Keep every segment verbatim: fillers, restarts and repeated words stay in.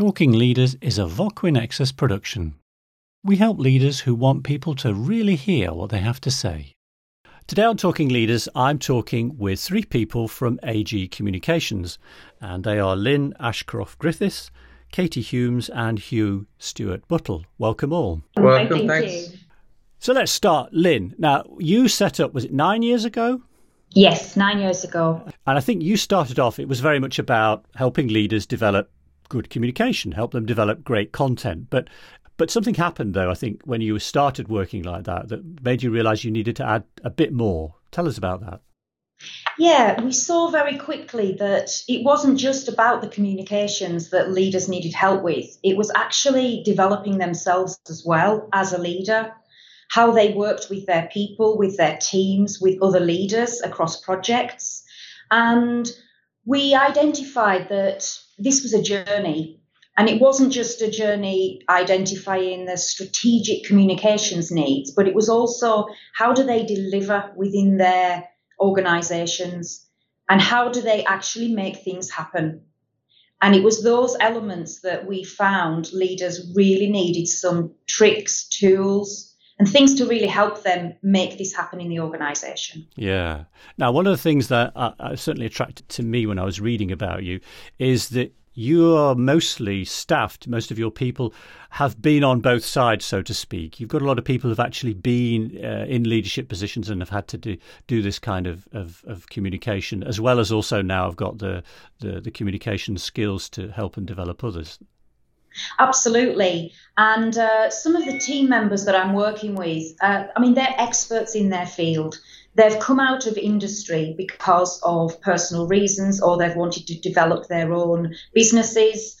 Talking Leaders is a Vokwin Excess production. We help leaders who want people to really hear what they have to say. Today on Talking Leaders, I'm talking with three people from A G Communications, and they are Lynn Ashcroft-Griffiths, Katie Humes and Hugh Stewart-Buttle. Welcome all. Welcome, thanks. So let's start, Lynn. Now, you set up, was it nine years ago? Yes, nine years ago. And I think you started off, it was very much about helping leaders develop good communication, help them develop great content. But but something happened, though, I think, when you started working like that, that made you realise you needed to add a bit more. Tell us about that. Yeah, we saw very quickly that it wasn't just about the communications that leaders needed help with. It was actually developing themselves as well as a leader, how they worked with their people, with their teams, with other leaders across projects. And we identified that this was a journey, and it wasn't just a journey identifying the strategic communications needs, but it was also how do they deliver within their organisations and how do they actually make things happen. And it was those elements that we found leaders really needed some tricks, tools, and things to really help them make this happen in the organisation. Yeah. Now, one of the things that I, I certainly attracted to me when I was reading about you is that you are mostly staffed. Most of your people have been on both sides, so to speak. You've got a lot of people who've actually been uh, in leadership positions and have had to do, do this kind of, of, of communication, as well as also now I've got the, the, the communication skills to help and develop others. Absolutely. And uh, some of the team members that I'm working with, uh, I mean, they're experts in their field. They've come out of industry because of personal reasons, or they've wanted to develop their own businesses.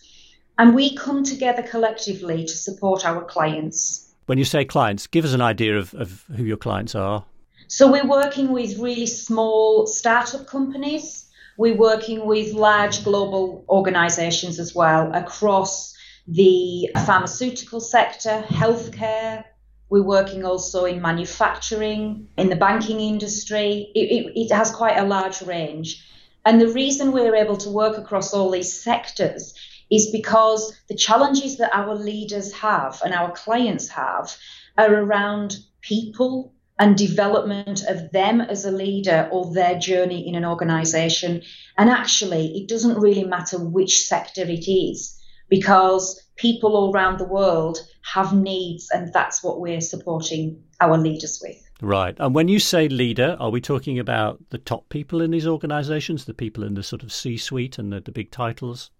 And we come together collectively to support our clients. When you say clients, give us an idea of, of who your clients are. So we're working with really small startup companies. We're working with large global organisations as well across the pharmaceutical sector, healthcare. We're working also in manufacturing, in the banking industry. It, it, it has quite a large range. And the reason we're able to work across all these sectors is because the challenges that our leaders have and our clients have are around people and development of them as a leader or their journey in an organisation. And actually, it doesn't really matter which sector it is, because people all around the world have needs, and that's what we're supporting our leaders with. Right. And when you say leader, are we talking about the top people in these organisations, the people in the sort of C-suite and the, the big titles?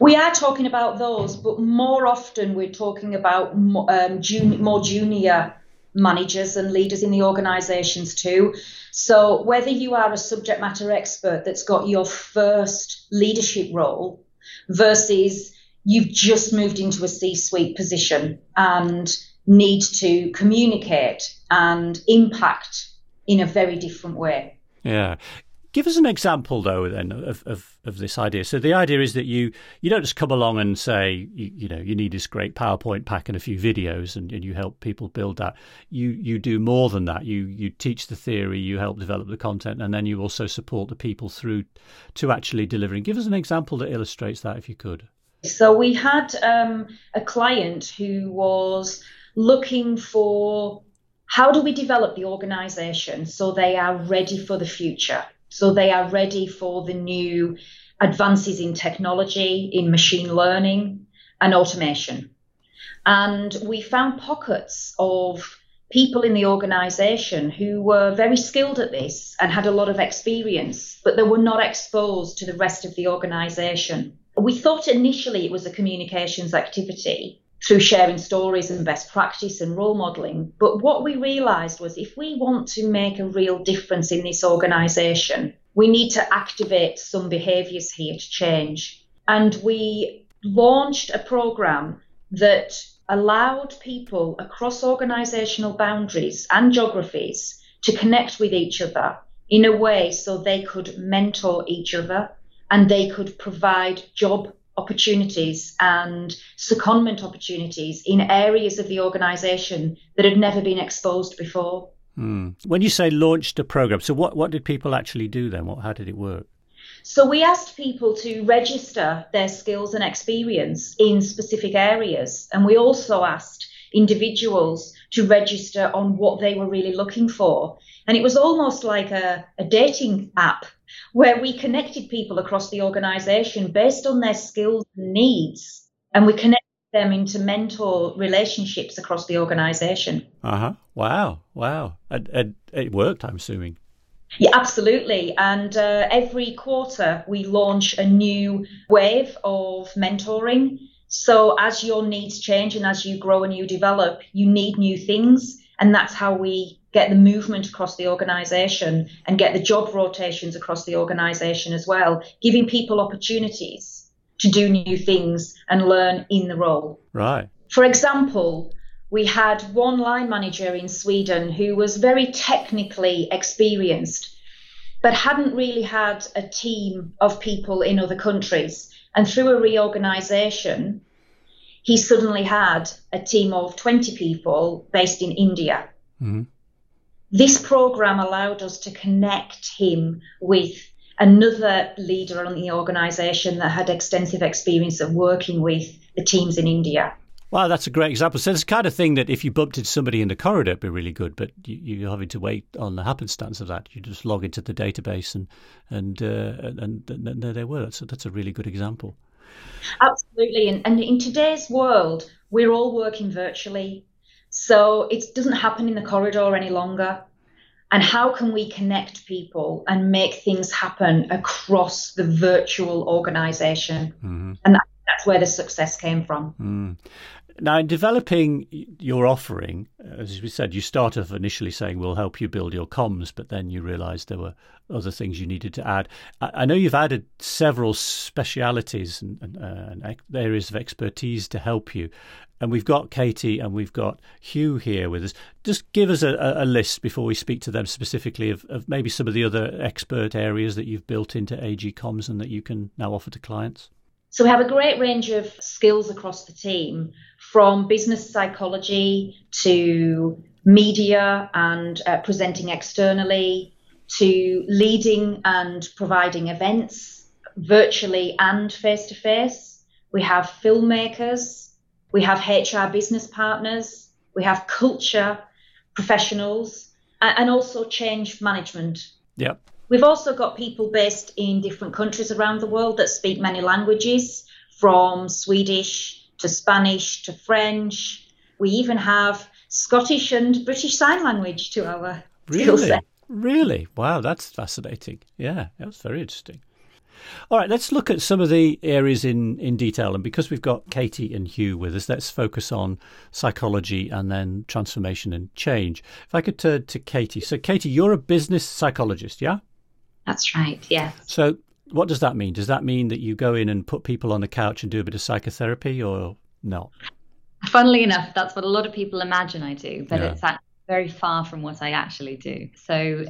We are talking about those, but more often we're talking about um, junior, more junior managers and leaders in the organisations too. So whether you are a subject matter expert that's got your first leadership role, versus you've just moved into a C-suite position and need to communicate and impact in a very different way. Yeah. Give us an example, though, then, of, of, of this idea. So the idea is that you, you don't just come along and say, you, you know, you need this great PowerPoint pack and a few videos and, and you help people build that. You you do more than that. You you teach the theory, you help develop the content, and then you also support the people through to actually delivering. Give us an example that illustrates that, if you could. So we had um, a client who was looking for how do we develop the organisation so they are ready for the future. So they are ready for the new advances in technology, in machine learning and automation. And we found pockets of people in the organisation who were very skilled at this and had a lot of experience, but they were not exposed to the rest of the organisation. We thought initially it was a communications activity through sharing stories and best practice and role modelling. But what we realised was if we want to make a real difference in this organisation, we need to activate some behaviours here to change. And we launched a programme that allowed people across organisational boundaries and geographies to connect with each other in a way so they could mentor each other and they could provide job opportunities and secondment opportunities in areas of the organisation that had never been exposed before. Mm. When you say launched a programme, so what, what did people actually do then? What, how did it work? So we asked people to register their skills and experience in specific areas. And we also asked individuals to register on what they were really looking for. And it was almost like a, a dating app where we connected people across the organisation based on their skills and needs. And we connected them into mentor relationships across the organisation. Uh-huh. Wow. Wow. It, it, it worked, I'm assuming. Yeah, absolutely. And uh, every quarter we launch a new wave of mentoring. So as your needs change and as you grow and you develop, you need new things. And that's how we get the movement across the organisation and get the job rotations across the organisation as well, giving people opportunities to do new things and learn in the role. Right. For example, we had one line manager in Sweden who was very technically experienced, but hadn't really had a team of people in other countries. And through a reorganisation, he suddenly had a team of twenty people based in India. Mm-hmm. This programme allowed us to connect him with another leader in the organisation that had extensive experience of working with the teams in India. Wow, that's a great example. So it's the kind of thing that if you bumped into somebody in the corridor, it'd be really good, but you, you're having to wait on the happenstance of that. You just log into the database and and uh, and, and there they were. So that's a really good example. Absolutely. And, and in today's world, we're all working virtually. So it doesn't happen in the corridor any longer. And how can we connect people and make things happen across the virtual organisation? Mm-hmm. And that's, that's where the success came from. Mm. Now, in developing your offering, as we said, you start off initially saying, we'll help you build your comms, but then you realised there were other things you needed to add. I know you've added several specialities and, and, uh, and areas of expertise to help you. And we've got Katie and we've got Hugh here with us. Just give us a, a list before we speak to them specifically of, of maybe some of the other expert areas that you've built into A G Comms and that you can now offer to clients. So we have a great range of skills across the team, from business psychology to media and uh, presenting externally, to leading and providing events virtually and face-to-face. We have filmmakers, we have H R business partners, we have culture professionals, and also change management. Yep. We've also got people based in different countries around the world that speak many languages, from Swedish to Spanish to French. We even have Scottish and British Sign Language to our skill set. Really? Wow, that's fascinating. Yeah, that's very interesting. All right, let's look at some of the areas in, in detail. And because we've got Katie and Hugh with us, let's focus on psychology and then transformation and change. If I could turn to Katie. So, Katie, you're a business psychologist, yeah? That's right, yeah. So what does that mean? Does that mean that you go in and put people on the couch and do a bit of psychotherapy or not? Funnily enough, that's what a lot of people imagine I do, but yeah. It's actually very far from what I actually do. So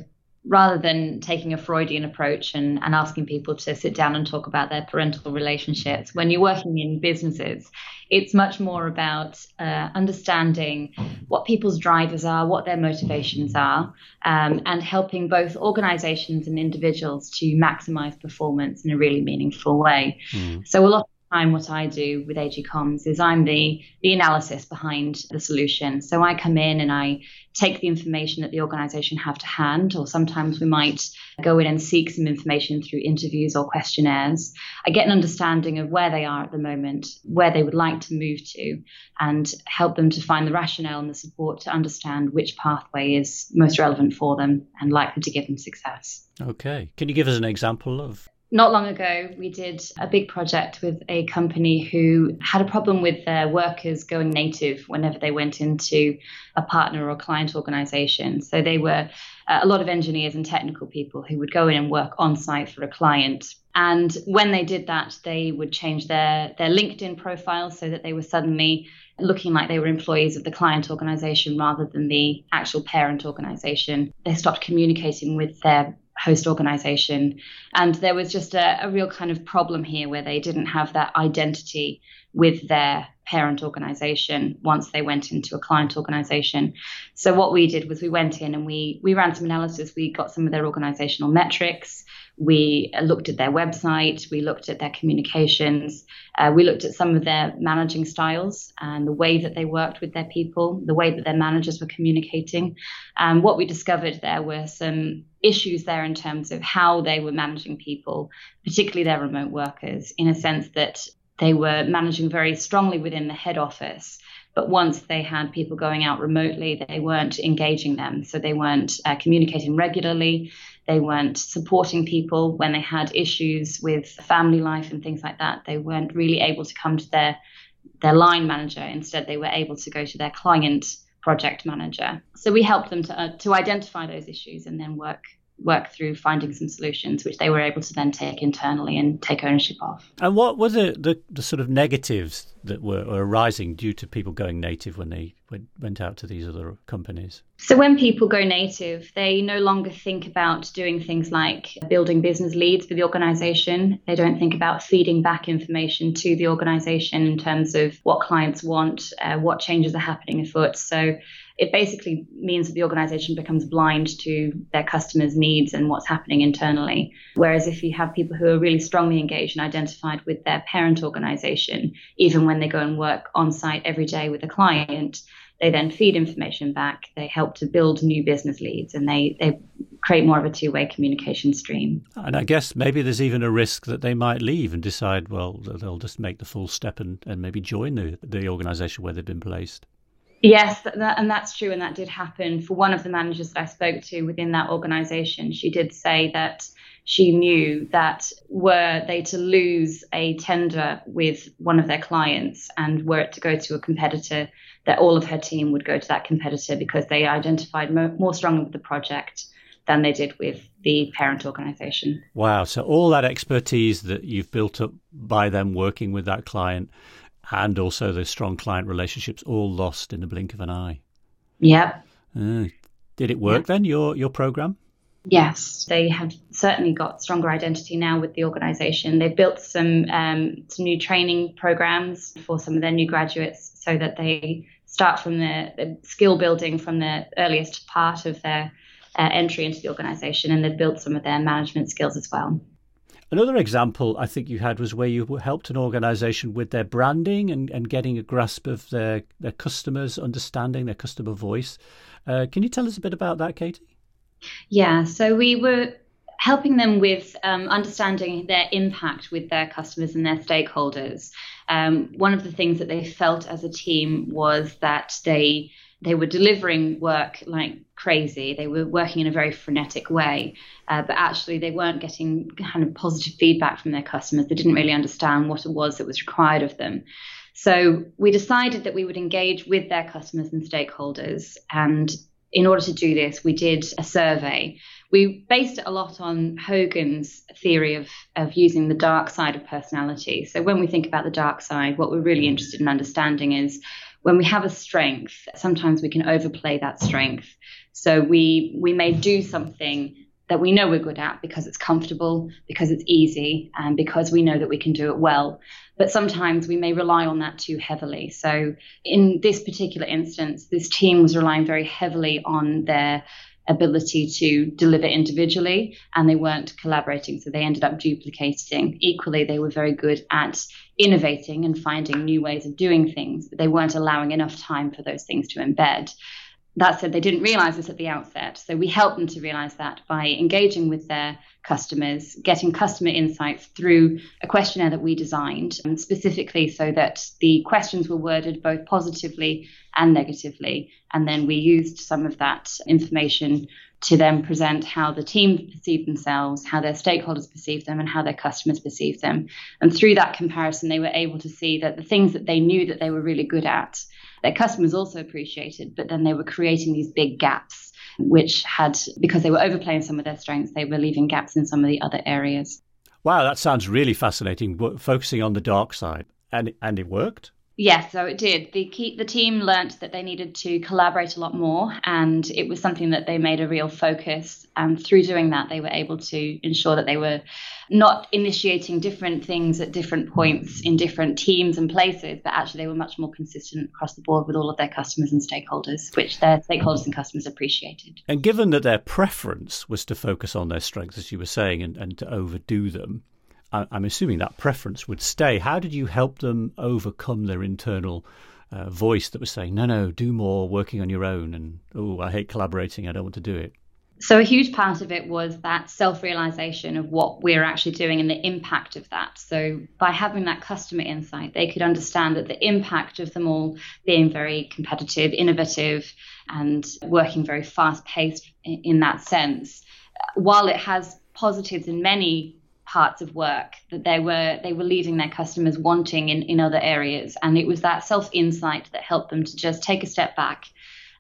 rather than taking a Freudian approach and, and asking people to sit down and talk about their parental relationships, when you're working in businesses, it's much more about uh, understanding what people's drivers are, what their motivations are, um, and helping both organizations and individuals to maximize performance in a really meaningful way. Mm. So a lot of the time what I do with A G Comms is I'm the, the analysis behind the solution. So I come in and I take the information that the organisation have to hand, or sometimes we might go in and seek some information through interviews or questionnaires. I get an understanding of where they are at the moment, where they would like to move to, and help them to find the rationale and the support to understand which pathway is most relevant for them and likely to give them success. Okay. Can you give us an example of... Not long ago, we did a big project with a company who had a problem with their workers going native whenever they went into a partner or client organisation. So they were uh, a lot of engineers and technical people who would go in and work on site for a client. And when they did that, they would change their, their LinkedIn profile so that they were suddenly looking like they were employees of the client organisation rather than the actual parent organisation. They stopped communicating with their host organisation. And there was just a, a real kind of problem here where they didn't have that identity with their parent organisation once they went into a client organisation. So what we did was we went in and we we ran some analysis. We got some of their organisational metrics. We looked at their website, we looked at their communications, uh, we looked at some of their managing styles and the way that they worked with their people, the way that their managers were communicating. And um, what we discovered there were some issues there in terms of how they were managing people, particularly their remote workers, in a sense that they were managing very strongly within the head office. But once they had people going out remotely, they weren't engaging them. So they weren't uh, communicating regularly. They weren't supporting people when they had issues with family life and things like that. They weren't really able to come to their, their line manager. Instead, they were able to go to their client project manager. So we helped them to, uh, to identify those issues and then work work through finding some solutions, which they were able to then take internally and take ownership of. And what were the, the, the sort of negatives that were arising due to people going native when they went, went out to these other companies? So when people go native, they no longer think about doing things like building business leads for the organization. They don't think about feeding back information to the organization in terms of what clients want, uh, what changes are happening afoot. So it basically means that the organization becomes blind to their customers' needs and what's happening internally. Whereas if you have people who are really strongly engaged and identified with their parent organization, even when When they go and work on site every day with a client, they then feed information back. They help to build new business leads and they, they create more of a two-way communication stream. And I guess maybe there's even a risk that they might leave and decide, well, they'll just make the full step and, and maybe join the, the organisation where they've been placed. Yes, that, that, and that's true. And that did happen for one of the managers that I spoke to within that organisation. She did say that she knew that were they to lose a tender with one of their clients and were it to go to a competitor, that all of her team would go to that competitor because they identified mo- more strongly with the project than they did with the parent organisation. Wow. So all that expertise that you've built up by them working with that client and also those strong client relationships all lost in the blink of an eye. Yep. Uh, did it work yep. then, your your programme? Yes, they have certainly got stronger identity now with the organisation. They've built some um, some new training programs for some of their new graduates so that they start from the, the skill building from the earliest part of their uh, entry into the organisation, and they've built some of their management skills as well. Another example I think you had was where you helped an organisation with their branding and, and getting a grasp of their, their customers, understanding their customer voice. Uh, can you tell us a bit about that, Katie? Yeah, so we were helping them with um, understanding their impact with their customers and their stakeholders. Um, one of the things that they felt as a team was that they they were delivering work like crazy. They were working in a very frenetic way, uh, but actually they weren't getting kind of positive feedback from their customers. They didn't really understand what it was that was required of them. So we decided that we would engage with their customers and stakeholders, and in order to do this, we did a survey. We based it a lot on Hogan's theory of, of using the dark side of personality. So when we think about the dark side, what we're really interested in understanding is when we have a strength, sometimes we can overplay that strength. So we we may do something that we know we're good at because it's comfortable, because it's easy, and because we know that we can do it well. But sometimes we may rely on that too heavily. So in this particular instance, this team was relying very heavily on their ability to deliver individually, and they weren't collaborating, so they ended up duplicating. Equally, they were very good at innovating and finding new ways of doing things, but they weren't allowing enough time for those things to embed. That said, they didn't realise this at the outset. So we helped them to realise that by engaging with their customers, getting customer insights through a questionnaire that we designed specifically so that the questions were worded both positively and negatively. And then we used some of that information to then present how the team perceived themselves, how their stakeholders perceived them, and how their customers perceived them. And through that comparison, they were able to see that the things that they knew that they were really good at, their customers also appreciated, but then they were creating these big gaps, which had, because they were overplaying some of their strengths, they were leaving gaps in some of the other areas. Wow, that sounds really fascinating, focusing on the dark side. And, and it worked? Yes, so it did. The, key, the team learnt that they needed to collaborate a lot more, and it was something that they made a real focus. And through doing that, they were able to ensure that they were not initiating different things at different points in different teams and places, but actually they were much more consistent across the board with all of their customers and stakeholders, which their stakeholders and customers appreciated. And given that their preference was to focus on their strengths, as you were saying, and, and to overdo them, I'm assuming that preference would stay. How did you help them overcome their internal uh, voice that was saying, no, no, do more working on your own, and, oh, I hate collaborating, I don't want to do it? So a huge part of it was that self-realization of what we're actually doing and the impact of that. So by having that customer insight, they could understand that the impact of them all being very competitive, innovative, and working very fast-paced in that sense, while it has positives in many parts of work, that they were they were leaving their customers wanting in, in other areas. And it was that self-insight that helped them to just take a step back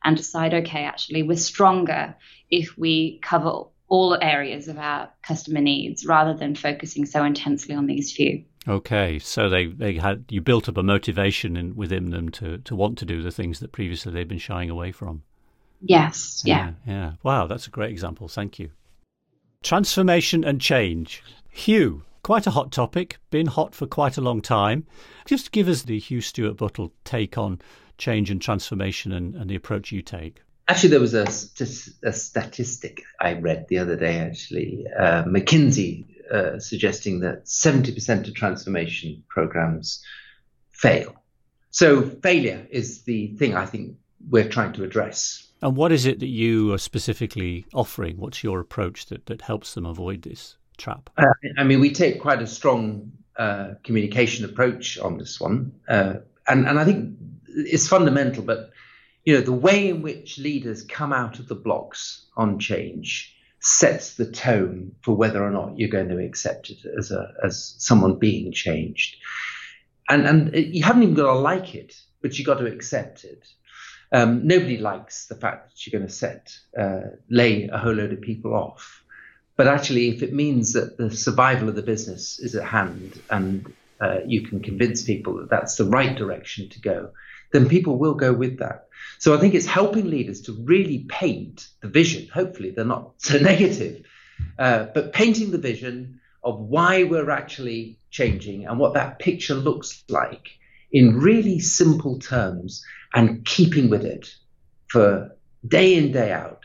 and decide, okay, actually, we're stronger if we cover all areas of our customer needs rather than focusing so intensely on these few. Okay, so they, they had you built up a motivation in, within them to, to want to do the things that previously they've been shying away from. Yes, yeah. Yeah, yeah. Wow, that's a great example. Thank you. Transformation and change. Hugh, quite a hot topic, been hot for quite a long time. Just give us the Hugh Stewart-Buttle take on change and transformation and, and the approach you take. Actually, there was a, a statistic I read the other day, actually, uh, McKinsey uh, suggesting that seventy percent of transformation programs fail. So failure is the thing I think we're trying to address. And what is it that you are specifically offering? What's your approach that, that helps them avoid this trap? Uh, I mean, we take quite a strong uh, communication approach on this one. Uh, and, and I think it's fundamental, but, you know, the way in which leaders come out of the blocks on change sets the tone for whether or not you're going to accept it as a as someone being changed. And, and you haven't even got to like it, but you've got to accept it. Um, nobody likes the fact that you're going to set, uh, lay a whole load of people off. But actually, if it means that the survival of the business is at hand and uh, you can convince people that that's the right direction to go, then people will go with that. So I think it's helping leaders to really paint the vision. Hopefully, they're not so negative, uh, but painting the vision of why we're actually changing and what that picture looks like in really simple terms and keeping with it for day in, day out.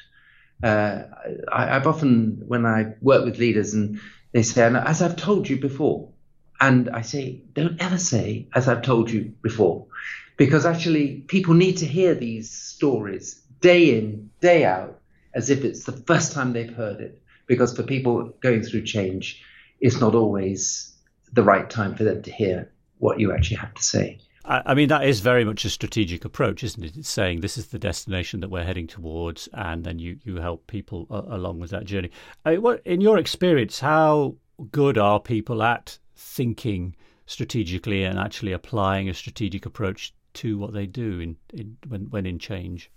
Uh, I, I've often, when I work with leaders and they say, and as I've told you before, and I say, don't ever say, as I've told you before, because actually people need to hear these stories day in, day out, as if it's the first time they've heard it, because for people going through change, it's not always the right time for them to hear what you actually have to say. I mean, that is very much a strategic approach, isn't it? It's saying this is the destination that we're heading towards, and then you, you help people a- along with that journey. I mean, what, in your experience, how good are people at thinking strategically and actually applying a strategic approach to what they do in, in when, when in change?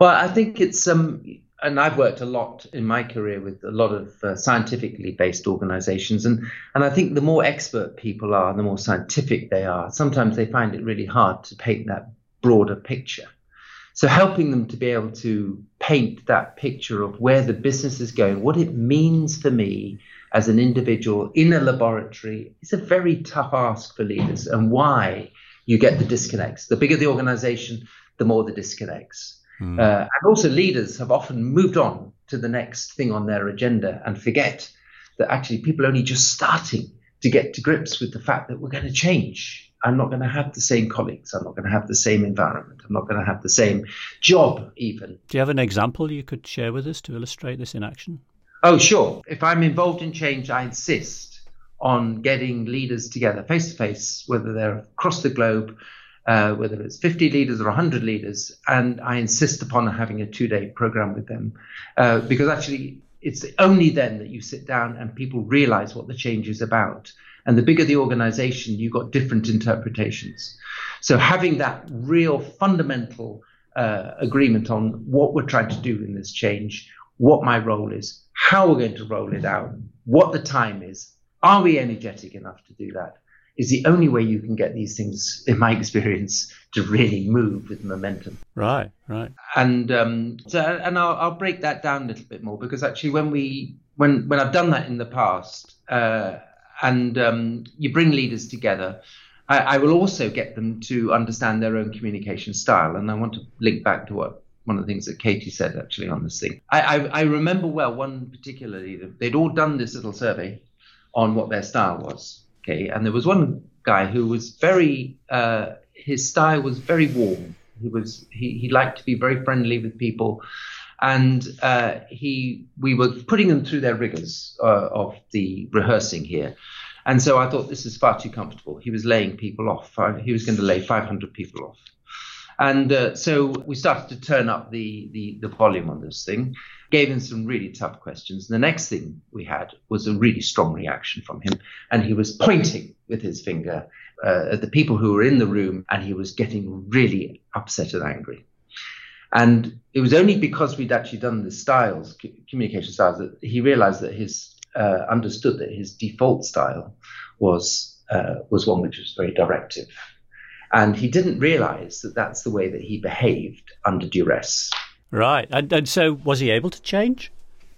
Well, I think it's, um, and I've worked a lot in my career with a lot of uh, scientifically based organizations, and, and I think the more expert people are, the more scientific they are, sometimes they find it really hard to paint that broader picture. So helping them to be able to paint that picture of where the business is going, what it means for me as an individual in a laboratory, is a very tough ask for leaders, and why you get the disconnects. The bigger the organization, the more the disconnects. Mm. Uh, and also leaders have often moved on to the next thing on their agenda and forget that actually people are only just starting to get to grips with the fact that we're going to change. I'm not going to have the same colleagues. I'm not going to have the same environment. I'm not going to have the same job even. Do you have an example you could share with us to illustrate this in action? Oh, sure. If I'm involved in change, I insist on getting leaders together face to face, whether they're across the globe, Uh, whether it's fifty leaders or one hundred leaders, and I insist upon having a two-day program with them, uh, because actually it's only then that you sit down and people realize what the change is about. And the bigger the organization, you've got different interpretations. So having that real fundamental uh, agreement on what we're trying to do in this change, what my role is, how we're going to roll it out, what the time is, are we energetic enough to do that, is the only way you can get these things, in my experience, to really move with momentum. Right, right. And um, so, and I'll, I'll break that down a little bit more, because actually when we when when I've done that in the past, uh, and um, you bring leaders together, I, I will also get them to understand their own communication style. And I want to link back to what one of the things that Katie said actually on this thing. I, I, I remember well one particularly, they'd all done this little survey on what their style was. Okay, and there was one guy who was very, uh, his style was very warm. He was, he, he liked to be very friendly with people. And uh, he, we were putting them through their rigors uh, of the rehearsing here. And so I thought, this is far too comfortable. He was laying people off. He was going to lay five hundred people off. And uh, so we started to turn up the, the, the volume on this thing, gave him some really tough questions. And the next thing we had was a really strong reaction from him. And he was pointing with his finger uh, at the people who were in the room, and he was getting really upset and angry. And it was only because we'd actually done the styles, communication styles, that he realized that his, uh, understood that his default style was, uh, was one which was very directive. And he didn't realize that that's the way that he behaved under duress. Right. And, and so was he able to change?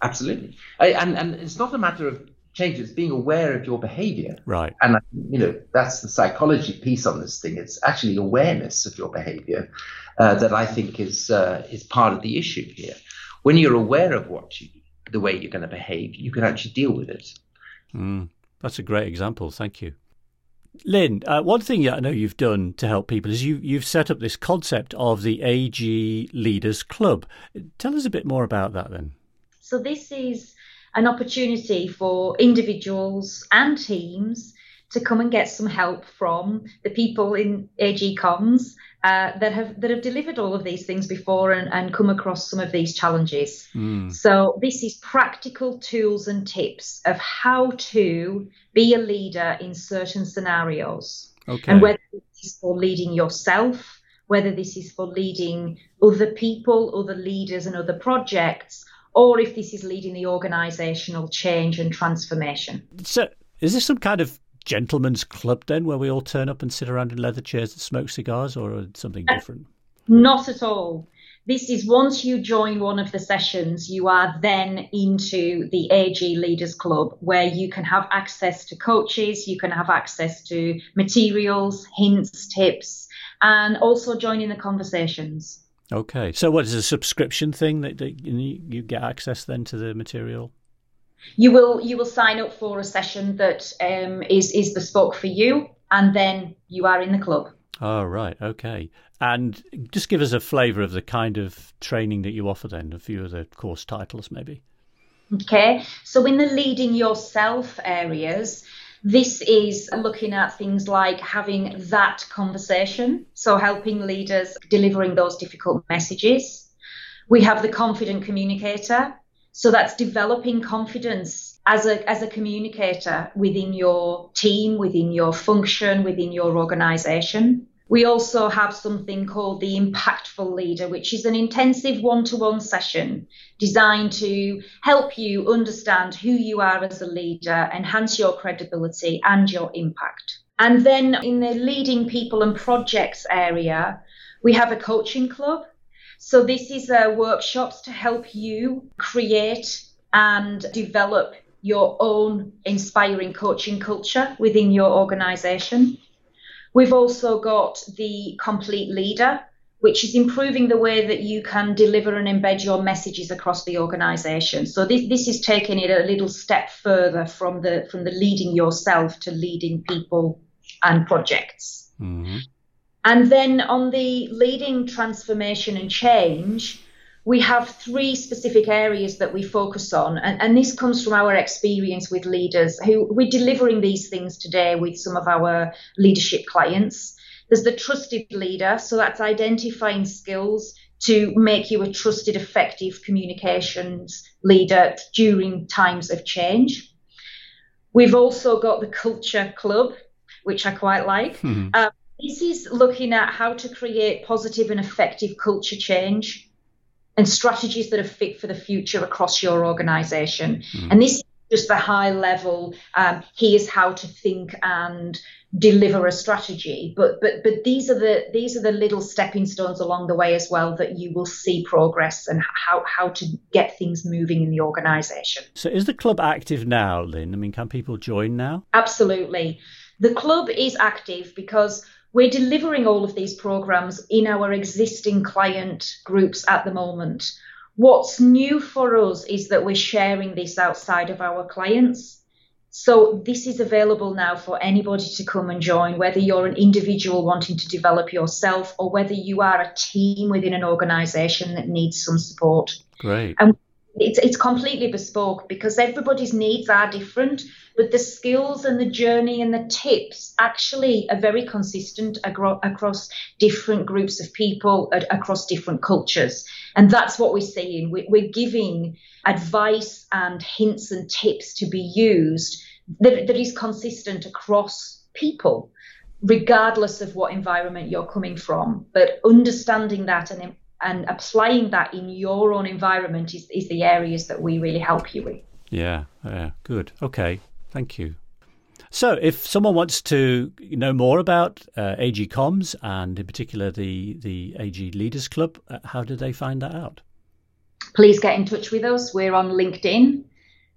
Absolutely. I, and, and it's not a matter of change. It's being aware of your behavior. Right. And, you know, that's the psychology piece on this thing. It's actually awareness of your behavior uh, that I think is uh, is part of the issue here. When you're aware of what you, the way you're going to behave, you can actually deal with it. Mm, that's a great example. Thank you. Lynn, uh, one thing that I know you've done to help people is you, you've set up this concept of the A G Leaders Club. Tell us a bit more about that then. So this is an opportunity for individuals and teams to come and get some help from the people in A G Comms uh, that have that have delivered all of these things before and, and come across some of these challenges. Mm. So this is practical tools and tips of how to be a leader in certain scenarios. Okay. And whether this is for leading yourself, whether this is for leading other people, other leaders and other projects, or if this is leading the organisational change and transformation. So is this some kind of gentlemen's club then, where we all turn up and sit around in leather chairs and smoke cigars, or something different? Not at all. This is, once you join one of the sessions, you are then into the A G Leaders Club, where you can have access to coaches, you can have access to materials, hints, tips, and also join in the conversations. Okay. So what is a subscription thing that, that you get access then to the material? You will you will sign up for a session that um, is, is bespoke for you, and then you are in the club. Oh, right. OK. And just give us a flavour of the kind of training that you offer then, a few of the course titles maybe. OK. So in the leading yourself areas, this is looking at things like having that conversation, so helping leaders delivering those difficult messages. We have the confident communicator. So that's developing confidence as a as a communicator within your team, within your function, within your organisation. We also have something called the Impactful Leader, which is an intensive one-to-one session designed to help you understand who you are as a leader, enhance your credibility and your impact. And then in the leading people and projects area, we have a coaching club. So this is uh, workshops to help you create and develop your own inspiring coaching culture within your organisation. We've also got the Complete Leader, which is improving the way that you can deliver and embed your messages across the organisation. So this, this is taking it a little step further from the from the leading yourself to leading people and projects. Mm-hmm. And then on the leading transformation and change, we have three specific areas that we focus on. And, and this comes from our experience with leaders who we're delivering these things today with some of our leadership clients. There's the trusted leader. So that's identifying skills to make you a trusted, effective communications leader during times of change. We've also got the culture club, which I quite like. Hmm. Um, This is looking at how to create positive and effective culture change and strategies that are fit for the future across your organisation. Mm. And this is just the high level, um, here's how to think and deliver a strategy. But but but these are the these are the little stepping stones along the way as well that you will see progress and how, how to get things moving in the organisation. So is the club active now, Lynn? I mean, can people join now? Absolutely. The club is active because we're delivering all of these programmes in our existing client groups at the moment. What's new for us is that we're sharing this outside of our clients. So this is available now for anybody to come and join, whether you're an individual wanting to develop yourself or whether you are a team within an organisation that needs some support. Great. And it's it's completely bespoke because everybody's needs are different, but the skills and the journey and the tips actually are very consistent agro- across different groups of people, ad- across different cultures. And that's what we're seeing. We, we're giving advice and hints and tips to be used that, that is consistent across people, regardless of what environment you're coming from. But understanding that and And applying that in your own environment is, is the areas that we really help you with. Yeah, yeah, good. Okay, thank you. So if someone wants to know more about uh, A G Comms and in particular the, the A G Leaders Club, uh, how do they find that out? Please get in touch with us. We're on LinkedIn.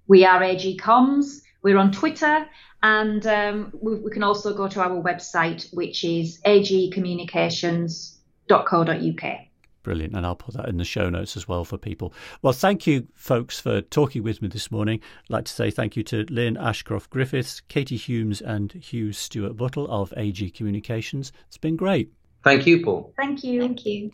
We are A G Comms. We're on Twitter. And um, we, we can also go to our website, which is a g communications dot co dot u k. Brilliant. And I'll put that in the show notes as well for people. Well, thank you, folks, for talking with me this morning. I'd like to say thank you to Lynn Ashcroft-Griffiths, Katie Humes and Hugh Stewart-Buttle of A G Communications. It's been great. Thank you, Paul. Thank you. Thank you.